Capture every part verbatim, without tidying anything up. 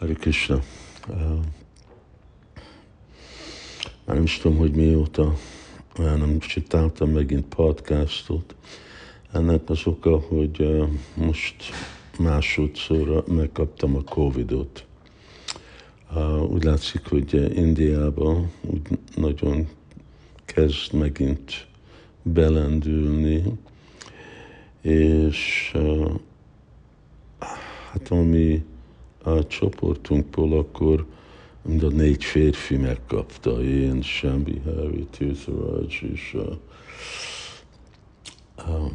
Harry Krisna. Már nem is tudom, hogy mióta nem csináltam megint podcastot. Ennek az oka, hogy most másodszorra megkaptam a Covidot. Úgy látszik, hogy Indiában úgy nagyon kezd megint belendülni, és hát ami a csoportunkból akkor mind a négy férfi megkapta, én, Shambi, Harry, Tewsaraj és uh, uh,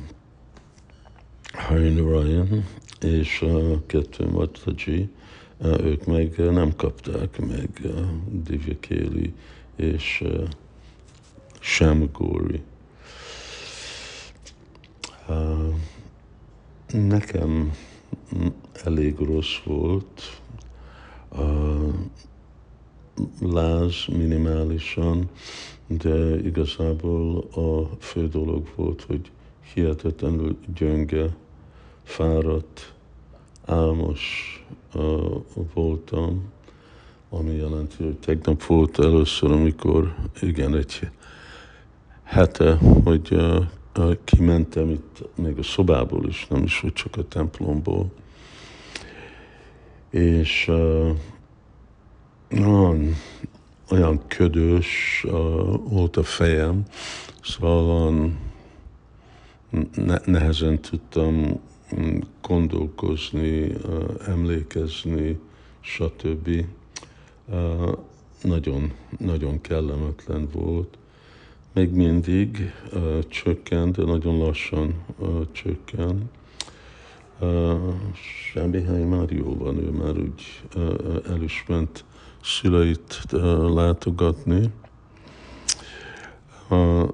Harry and Ryan, és uh, kettő Majpur, uh, ők meg uh, nem kapták meg, uh, Divya Kaylee és uh, Shamgori. Uh, nekem elég rossz volt, uh, láz minimálisan, de igazából a fő dolog volt, hogy hihetetlenül gyönge, fáradt, álmos uh, voltam, ami jelenti, hogy tegnap volt először, amikor igen, egy hete, hogy uh, uh, kimentem itt még a szobából is, nem is, hogy csak a templomból. És uh, Olyan, olyan ködös uh, volt a fejem, szóval ne, nehezen tudtam gondolkozni, uh, emlékezni, stb. Uh, nagyon, nagyon kellemetlen volt. Még mindig uh, csökken, de nagyon lassan uh, csökken. Uh, Shambi már jó van, ő már úgy uh, el is ment szüleit uh, látogatni. Uh,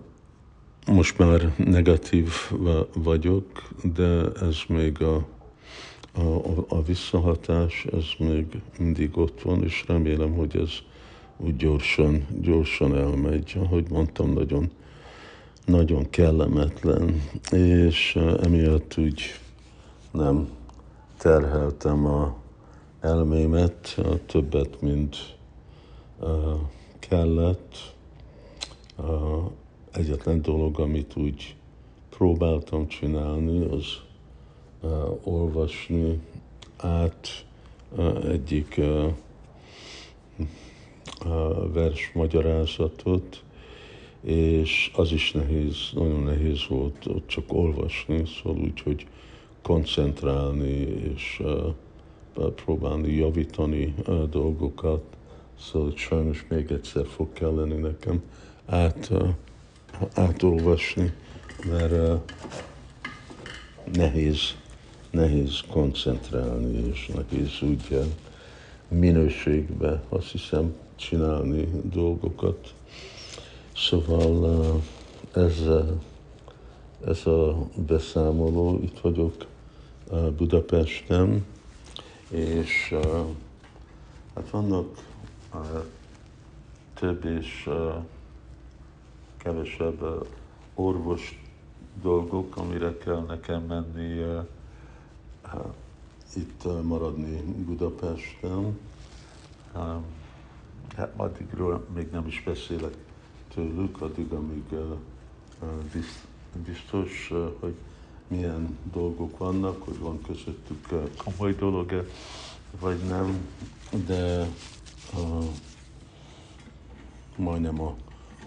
most már negatív vagyok, de ez még a, a, a visszahatás, ez még mindig ott van, és remélem, hogy ez úgy gyorsan, gyorsan elmegy. Ahogy mondtam, nagyon, nagyon kellemetlen, és uh, emiatt úgy nem terheltem a elmémet többet, mint uh, kellett. Uh, egyetlen dolog, amit úgy próbáltam csinálni, az uh, olvasni át uh, egyik uh, uh, versmagyarázatot, és az is nehéz, nagyon nehéz volt ott csak olvasni, szóval úgy, hogy koncentrálni és uh, próbálni javítani uh, dolgokat, szóval sajnos még egyszer fog kelleni nekem át, uh, átolvasni, mert uh, nehéz, nehéz koncentrálni, és nehéz úgy uh, minőségbe, azt hiszem, csinálni dolgokat. Szóval uh, ez, uh, ez a beszámoló, itt vagyok uh, Budapesten, és uh, hát vannak uh, több és uh, kevesebb uh, orvos dolgok, amire kell nekem menni, uh, uh, itt uh, maradni Budapesten. Uh, hát addigról még nem is beszélek tőlük, addig, amíg uh, uh, biztos, uh, hogy milyen dolgok vannak, hogy van közöttük komoly dolog, vagy nem, de uh, majdnem a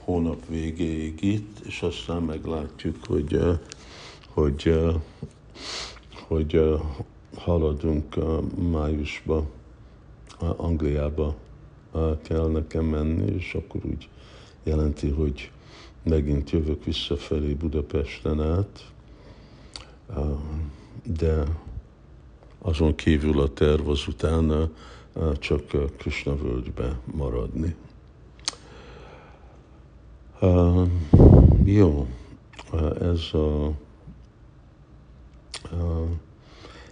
hónap végéig itt, és aztán meglátjuk, hogy, uh, hogy, uh, hogy uh, haladunk uh, májusba, uh, Angliába uh, kell nekem menni, és akkor úgy jelenti, hogy megint jövök visszafelé Budapesten át. De azon kívül a terv az utána csak Krisna-völgybe maradni. Jó, ez a,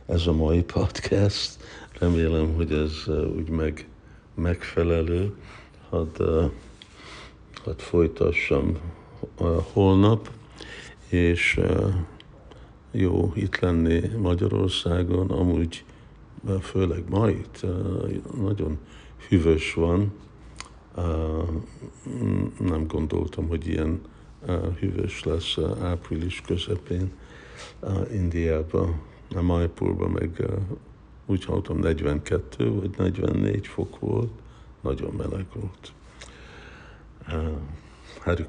ez a mai podcast. Remélem, hogy ez úgy meg, megfelelő. Hadd, hadd folytassam holnap, és jó itt lenni Magyarországon, amúgy főleg ma itt nagyon hűvös van. Nem gondoltam, hogy ilyen hűvös lesz április közepén Indiában, a Majpurban meg úgy hallottam negyvenkettő vagy negyvennégy fok volt, nagyon meleg volt. Harry